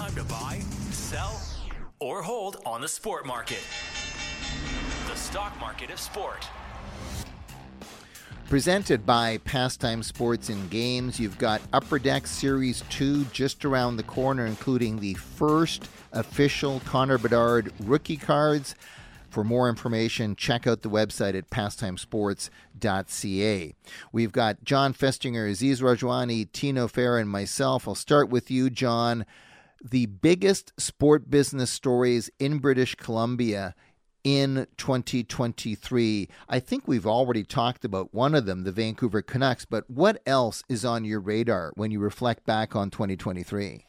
time to buy, sell, or hold on the sport market. The stock market of sport. Presented by Pastime Sports and Games, you've got Upper Deck Series 2 just around the corner, including the first official Connor Bedard rookie cards. For more information, check out the website at pastimesports.ca. We've got Jon Festinger, Aziz Rajwani, Tino Fera, and myself. I'll start with you, John. The biggest sport business stories in British Columbia in 2023. I think we've already talked about one of them, the Vancouver Canucks, but what else is on your radar when you reflect back on 2023?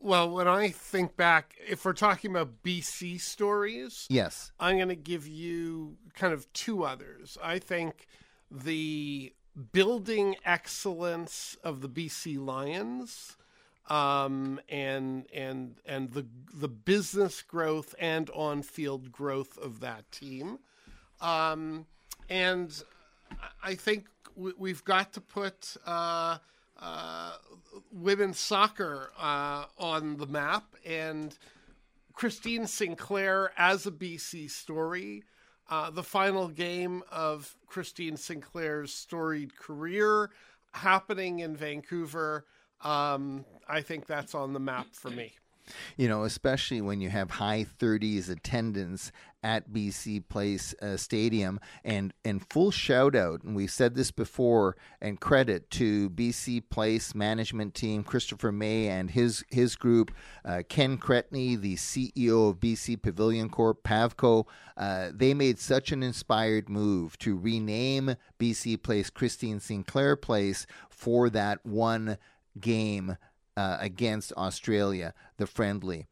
Well, when I think back, if we're talking about BC stories, yes, I'm going to give you kind of two others. I think the building excellence of the BC Lions and the business growth and on-field growth of that team. And I think we've got to put women's soccer on the map. And Christine Sinclair as a BC story, the final game of Christine Sinclair's storied career happening in Vancouver. I think that's on the map for me. You know, especially when you have high 30s attendance at BC Place Stadium. And full shout out, and we've said this before, and credit to BC Place management team, Christopher May and his group, Ken Cretney, the CEO of BC Pavilion Corp, PAVCO. They made such an inspired move to rename BC Place Christine Sinclair Place for that one game against Australia, the friendly.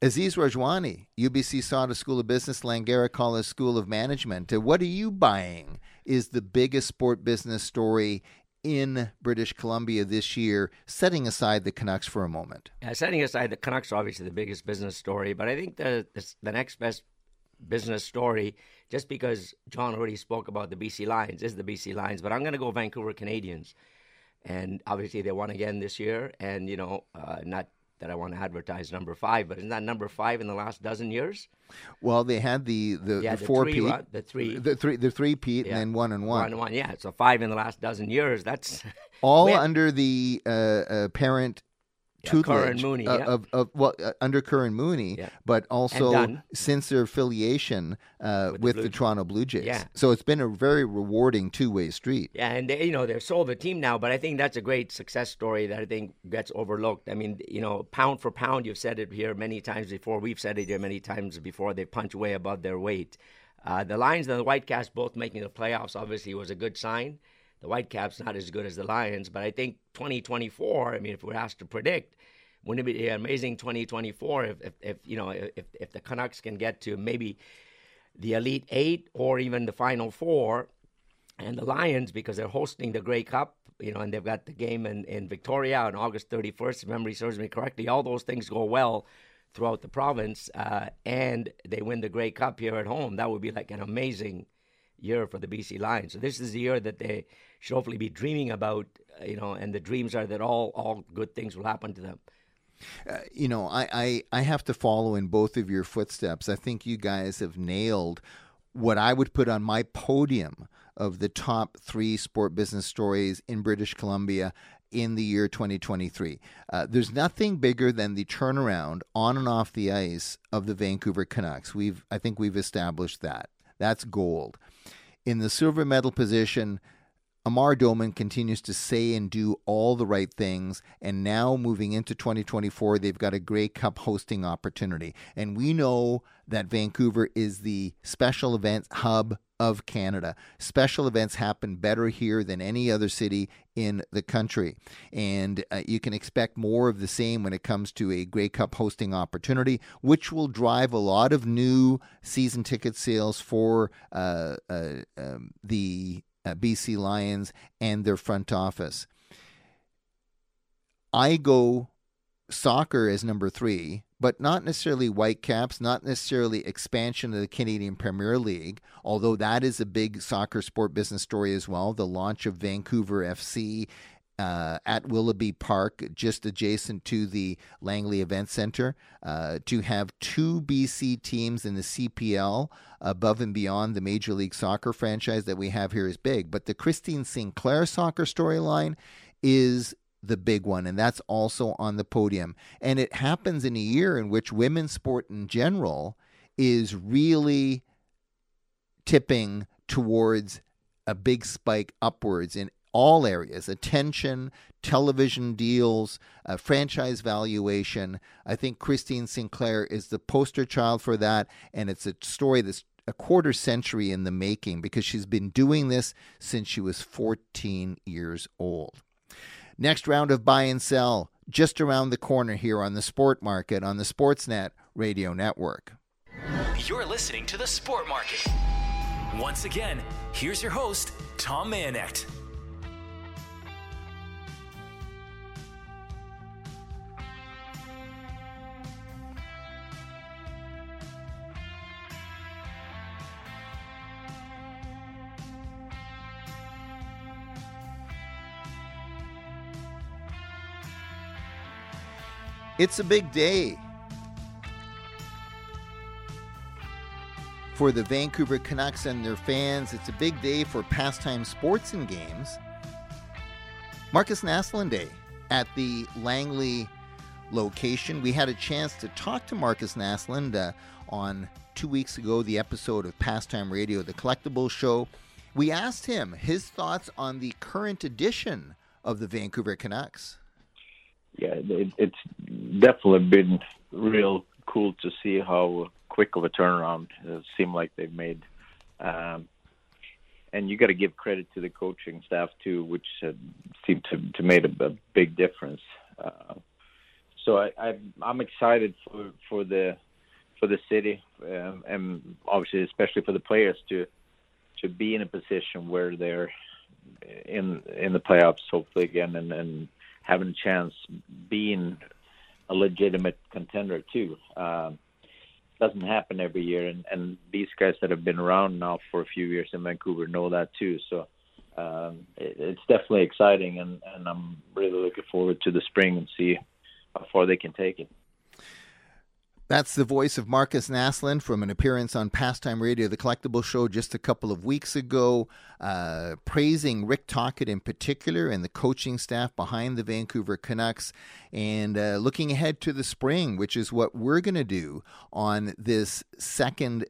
Aziz Rajwani, UBC Sauder School of Business, Langara College School of Management. What are you buying is the biggest sport business story in British Columbia this year, setting aside the Canucks for a moment? Yeah, setting aside the Canucks, obviously the biggest business story, but I think the next best business story, just because John already spoke about the BC Lions, is the BC Lions, but I'm going to go Vancouver Canadians. And obviously they won again this year. And, you know, not that I want to advertise number 5, but isn't that number 5 in the last dozen years? Well, they had the 4-peat. The three-peat yeah. And then 1-1. 1-1, yeah. So 5 in the last dozen years. That's all under the parent tutelage Curran Mooney, under Curran Mooney, yeah. But also since their affiliation with the Toronto Blue Jays. Yeah. So it's been a very rewarding two-way street. Yeah, and they've sold the team now, but I think that's a great success story that I think gets overlooked. I mean, pound for pound, you've said it here many times before. We've said it here many times before. They punch way above their weight. The Lions and the Whitecaps both making the playoffs obviously was a good sign. The Whitecaps not as good as the Lions, but I think 2024, I mean, if we're asked to predict, wouldn't it be an amazing 2024 if the Canucks can get to maybe the Elite 8 or even the Final 4, and the Lions, because they're hosting the Grey Cup, and they've got the game in Victoria on August 31st, if memory serves me correctly. All those things go well throughout the province, and they win the Grey Cup here at home. That would be like an amazing year for the BC Lions. So this is the year that they should hopefully be dreaming about, and the dreams are that all good things will happen to them. I have to follow in both of your footsteps. I think you guys have nailed what I would put on my podium of the top 3 sport business stories in British Columbia in the year 2023. There's nothing bigger than the turnaround on and off the ice of the Vancouver Canucks. I think we've established that. That's gold. In the silver medal position, Amar Doman continues to say and do all the right things. And now moving into 2024, they've got a Grey Cup hosting opportunity. And we know that Vancouver is the special events hub of Canada. Special events happen better here than any other city in the country. And you can expect more of the same when it comes to a Grey Cup hosting opportunity, which will drive a lot of new season ticket sales for the BC Lions and their front office. I go soccer as number 3, but not necessarily Whitecaps, not necessarily expansion of the Canadian Premier League, although that is a big soccer sport business story as well, the launch of Vancouver FC at Willoughby Park, just adjacent to the Langley Event Center, to have two BC teams in the CPL above and beyond the Major League Soccer franchise that we have here is big. But the Christine Sinclair soccer storyline is the big one, and that's also on the podium. And it happens in a year in which women's sport in general is really tipping towards a big spike upwards in all areas: attention, television deals, franchise valuation. I think Christine Sinclair is the poster child for that, and it's a story that's a quarter century in the making because she's been doing this since she was 14 years old. Next round of buy and sell, just around the corner here on the Sport Market on the Sportsnet Radio Network. You're listening to the Sport Market. Once again, here's your host, Tom Mayenknecht. It's a big day for the Vancouver Canucks and their fans. It's a big day for Pastime Sports and Games. Marcus Naslund Day at the Langley location. We had a chance to talk to Marcus Naslund on 2 weeks ago, the episode of Pastime Radio, the Collectibles Show. We asked him his thoughts on the current edition of the Vancouver Canucks. Yeah, it's definitely been real cool to see how quick of a turnaround it seemed like they've made. And you got to give credit to the coaching staff too, which seemed to made a big difference. So I'm excited for the city, and obviously especially for the players to be in a position where they're in the playoffs hopefully again and having a chance being a legitimate contender too. Doesn't happen every year, and these guys that have been around now for a few years in Vancouver know that too. So it's definitely exciting, and I'm really looking forward to the spring and see how far they can take it. That's the voice of Marcus Naslund from an appearance on Pastime Radio, the Collectible Show, just a couple of weeks ago, praising Rick Tocchet in particular and the coaching staff behind the Vancouver Canucks, and looking ahead to the spring, which is what we're going to do on this second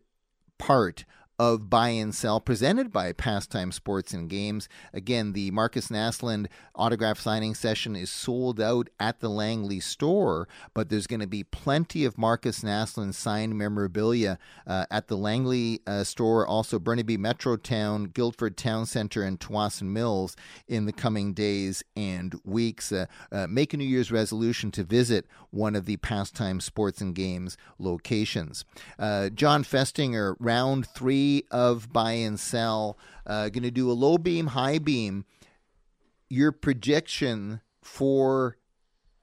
part of Buy and Sell, presented by Pastime Sports and Games. Again, the Marcus Naslund autograph signing session is sold out at the Langley store, but there's going to be plenty of Marcus Naslund signed memorabilia at the Langley store, also Burnaby Metrotown, Guildford Town Centre, and Tuason Mills in the coming days and weeks. Make a New Year's resolution to visit one of the Pastime Sports and Games locations. Jon Festinger, round three of buy and sell, going to do a low beam, high beam. Your prediction for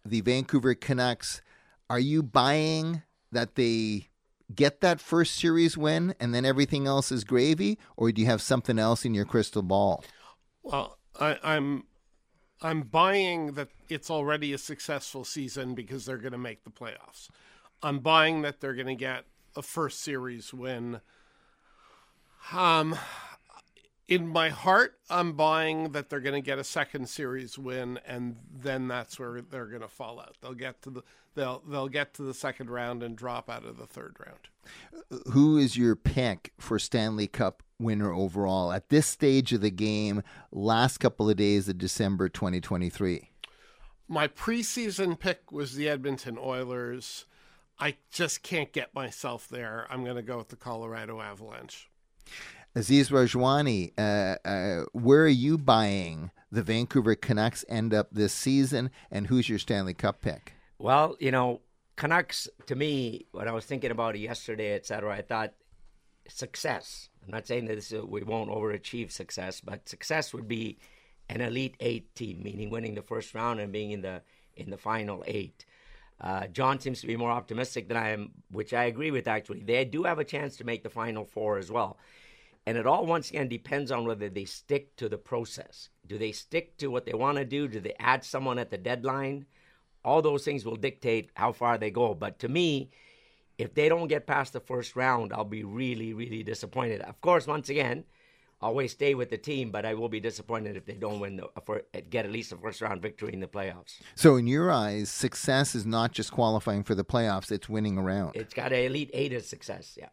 the Vancouver Canucks, are you buying that they get that first series win and then everything else is gravy, or do you have something else in your crystal ball? Well, I'm buying that it's already a successful season because they're going to make the playoffs. I'm buying that they're going to get a first series win. In my heart, I'm buying that they're going to get a second series win, and then that's where they're going to fall out. They'll get to they'll get to the second round and drop out of the third round. Who is your pick for Stanley Cup winner overall at this stage of the game? Last couple of days of December 2023. My preseason pick was the Edmonton Oilers. I just can't get myself there. I'm going to go with the Colorado Avalanche. Aziz Rajwani, where are you buying the Vancouver Canucks end up this season, and who's your Stanley Cup pick? Well, you know, Canucks, to me, when I was thinking about it yesterday, et cetera, I thought success. I'm not saying that we won't overachieve success, but success would be an Elite Eight team, meaning winning the first round and being in the final eight. John seems to be more optimistic than I am, which I agree with, actually. They do have a chance to make the Final Four as well. And it all, once again, depends on whether they stick to the process. Do they stick to what they want to do? Do they add someone at the deadline? All those things will dictate how far they go. But to me, if they don't get past the first round, I'll be really, really disappointed. Of course, once again, always stay with the team, but I will be disappointed if they don't win get at least a first-round victory in the playoffs. So in your eyes, success is not just qualifying for the playoffs, it's winning a round. It's got an Elite Eight as success, yeah.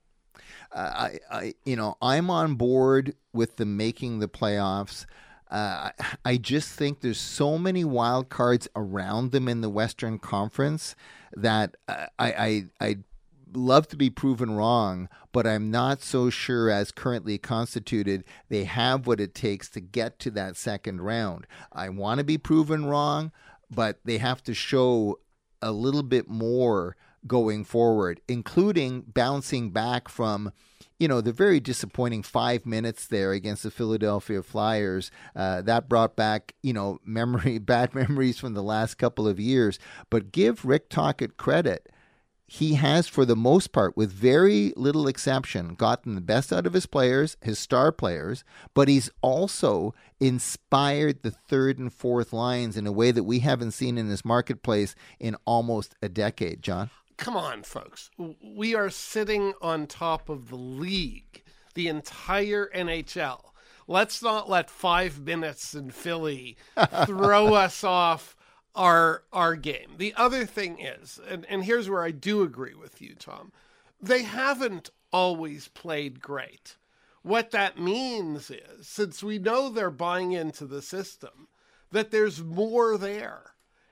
I'm on board with the making the playoffs. I just think there's so many wild cards around them in the Western Conference that I'd love to be proven wrong, but I'm not so sure as currently constituted they have what it takes to get to that second round. I want to be proven wrong, but they have to show a little bit more going forward, including bouncing back from, the very disappointing 5 minutes there against the Philadelphia Flyers. That brought back, bad memories from the last couple of years. But give Rick Tocchet credit. He has, for the most part, with very little exception, gotten the best out of his players, his star players, but he's also inspired the third and fourth lines in a way that we haven't seen in this marketplace in almost a decade, John. Come on, folks. We are sitting on top of the league, the entire NHL. Let's not let 5 minutes in Philly throw us off our game. The other thing is, and here's where I do agree with you, Tom, they haven't always played great. What that means is, since we know they're buying into the system, that there's more there.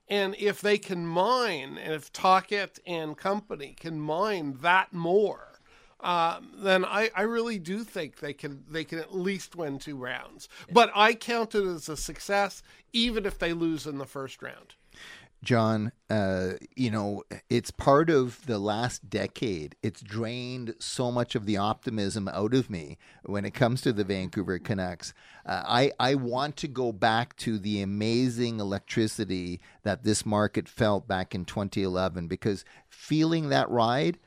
And if they can mine, and if Tocchet and company can mine that more, then I really do think they can at least win two rounds. But I count it as a success, even if they lose in the first round. John, it's part of the last decade. It's drained so much of the optimism out of me when it comes to the Vancouver Canucks. I want to go back to the amazing electricity that this market felt back in 2011, because feeling that ride,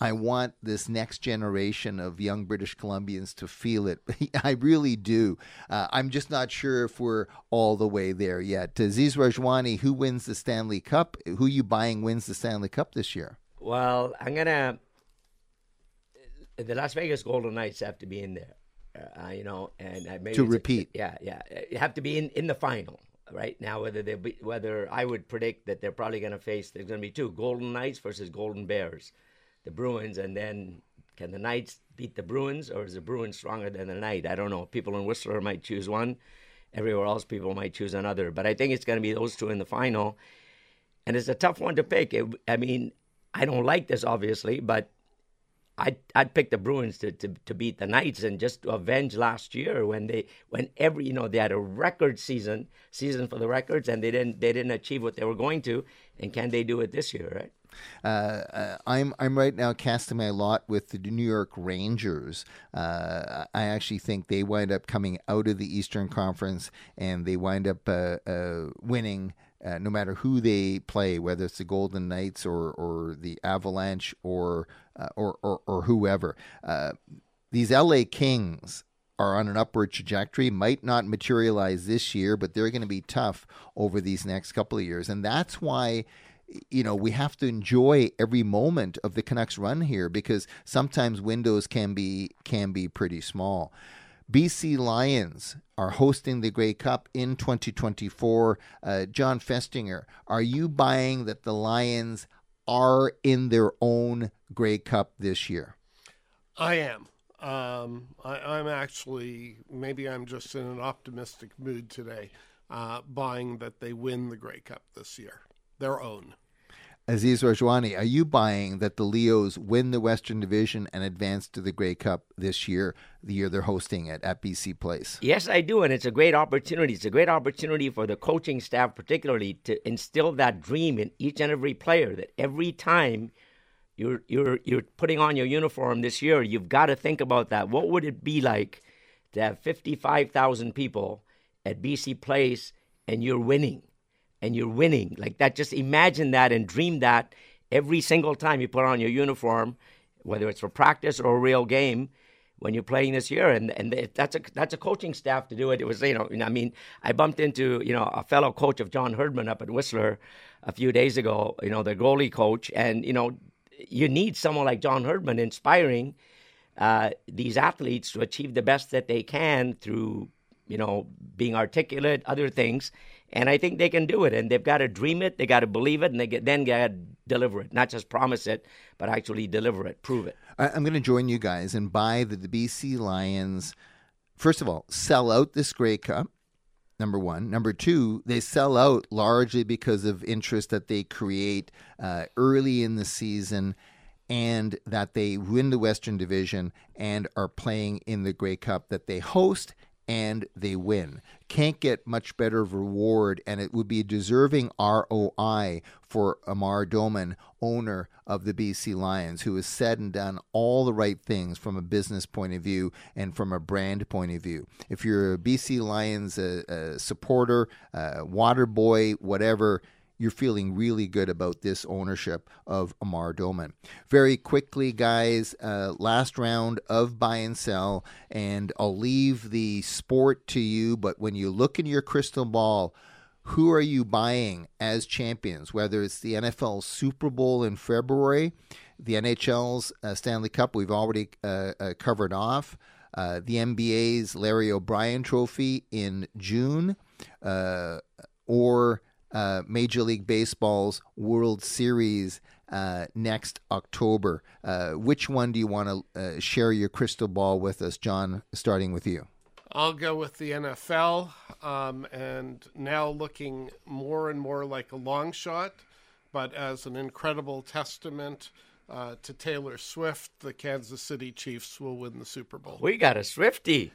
I want this next generation of young British Columbians to feel it. I really do. I'm just not sure if we're all the way there yet. Aziz Rajwani, who wins the Stanley Cup? Who you buying wins the Stanley Cup this year? Well, the Las Vegas Golden Knights have to be in there, and I made to repeat. You have to be in the final right now. Whether I would predict that they're probably going to face, there's going to be two Golden Knights versus Golden Bears. The Bruins, and then can the Knights beat the Bruins, or is the Bruins stronger than the Knights? I don't know. People in Whistler might choose one. Everywhere else, people might choose another. But I think it's going to be those two in the final. And it's a tough one to pick. I don't like this, obviously, but I'd pick the Bruins to beat the Knights and just to avenge last year when they had a record season for the records, and they didn't achieve what they were going to. And can they do it this year, right? I'm right now casting my lot with the New York Rangers. I actually think they wind up coming out of the Eastern Conference, and they wind up winning no matter who they play, whether it's the Golden Knights or the Avalanche or whoever. These LA Kings are on an upward trajectory, might not materialize this year, but they're going to be tough over these next couple of years. And that's why we have to enjoy every moment of the Canucks run here, because sometimes windows can be pretty small. BC Lions are hosting the Grey Cup in 2024. Jon Festinger, are you buying that the Lions are in their own Grey Cup this year? I am. I'm actually, maybe I'm just in an optimistic mood today, buying that they win the Grey Cup this year, their own. Aziz Rajwani, are you buying that the Leos win the Western Division and advance to the Grey Cup this year, the year they're hosting it at BC Place? Yes, I do, and it's a great opportunity. It's a great opportunity for the coaching staff particularly to instill that dream in each and every player that every time you're putting on your uniform this year, you've got to think about that. What would it be like to have 55,000 people at BC Place and you're winning? And you're winning like that. Just imagine that and dream that every single time you put on your uniform, whether it's for practice or a real game. when you're playing this year. And that's a coaching staff to do it. It was, I bumped into, a fellow coach of John Herdman up at Whistler a few days ago, the goalie coach. And, you need someone like John Herdman inspiring these athletes to achieve the best that they can through, being articulate, other things. And I think they can do it. And they've got to dream it, they got to believe it, and they got to deliver it. Not just promise it, but actually deliver it, prove it. I'm going to join you guys and buy that the BC Lions, first of all, sell out this Grey Cup, number one. Number two, they sell out largely because of interest that they create early in the season, and that they win the Western Division and are playing in the Grey Cup that they host and they win. Can't get much better of reward, and it would be a deserving ROI for Amar Doman, owner of the BC Lions, who has said and done all the right things from a business point of view and from a brand point of view. If you're a BC Lions supporter, water boy, whatever, you're feeling really good about this ownership of Amar Doman. Very quickly, guys, last round of buy and sell, and I'll leave the sport to you, but when you look in your crystal ball, who are you buying as champions? Whether it's the NFL Super Bowl in February, the NHL's Stanley Cup we've already covered off, the NBA's Larry O'Brien Trophy in June, or Major League Baseball's World Series next October. Which one do you want to share your crystal ball with us, John, starting with you? I'll go with the NFL, and now looking more and more like a long shot, but as an incredible testament to Taylor Swift, the Kansas City Chiefs will win the Super Bowl. We got a Swiftie.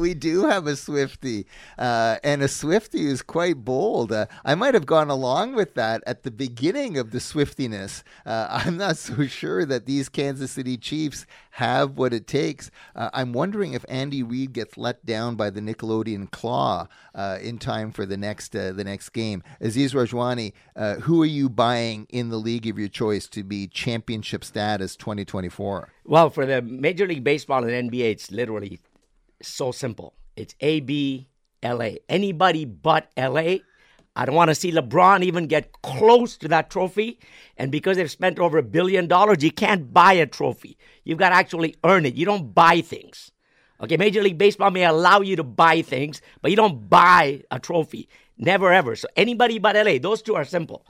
We do have a Swiftie. And a Swiftie is quite bold. I might have gone along with that at the beginning of the Swiftiness. I'm not so sure that these Kansas City Chiefs have what it takes. I'm wondering if Andy Reid gets let down by the Nickelodeon Claw in time for the next game. Aziz Rajwani, who are you buying in the league of your choice to be champion status 2024? Well, for the Major League Baseball and NBA, it's literally so simple. It's AB, LA. Anybody but LA. I don't want to see LeBron even get close to that trophy. And because they've spent over $1 billion, you can't buy a trophy. You've got to actually earn it. You don't buy things. Okay, Major League Baseball may allow you to buy things, but you don't buy a trophy. Never, ever. So anybody but LA. Those two are simple.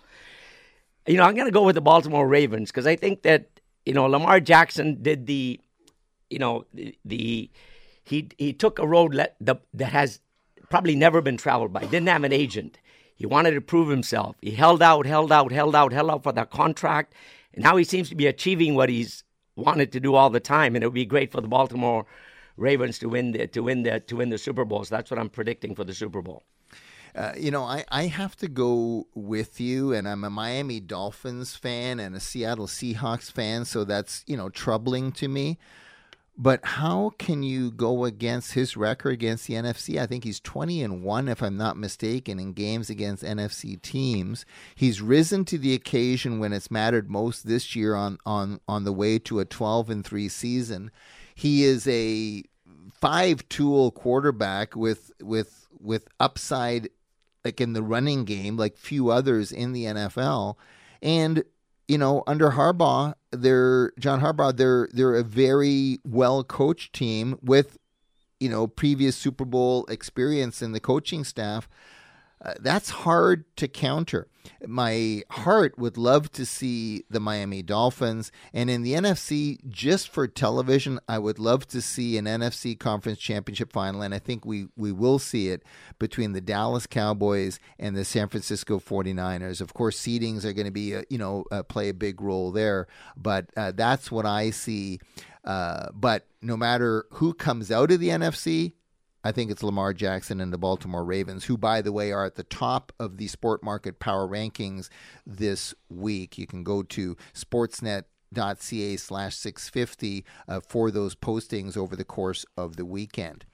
I'm going to go with the Baltimore Ravens because I think that, Lamar Jackson did he took a road that has probably never been traveled by. Didn't have an agent. He wanted to prove himself. He held out for that contract. And now he seems to be achieving what he's wanted to do all the time. And it would be great for the Baltimore Ravens to win the Super Bowl. So that's what I'm predicting for the Super Bowl. I have to go with you, and I'm a Miami Dolphins fan and a Seattle Seahawks fan, so that's, troubling to me. But how can you go against his record against the NFC? I think he's 20-1, if I'm not mistaken, in games against NFC teams. He's risen to the occasion when it's mattered most this year on the way to a 12-3 season. He is a 5-tool quarterback with upside, like in the running game, like few others in the NFL. And, under Harbaugh, they're a very well-coached team with, previous Super Bowl experience in the coaching staff. That's hard to counter. My heart would love to see the Miami Dolphins. And in the NFC, just for television, I would love to see an NFC Conference Championship final. And I think we will see it between the Dallas Cowboys and the San Francisco 49ers. Of course, seedings are going to be, play a big role there. But that's what I see. But no matter who comes out of the NFC, I think it's Lamar Jackson and the Baltimore Ravens, who, by the way, are at the top of the Sport Market Power Rankings this week. You can go to sportsnet.ca/650 for those postings over the course of the weekend.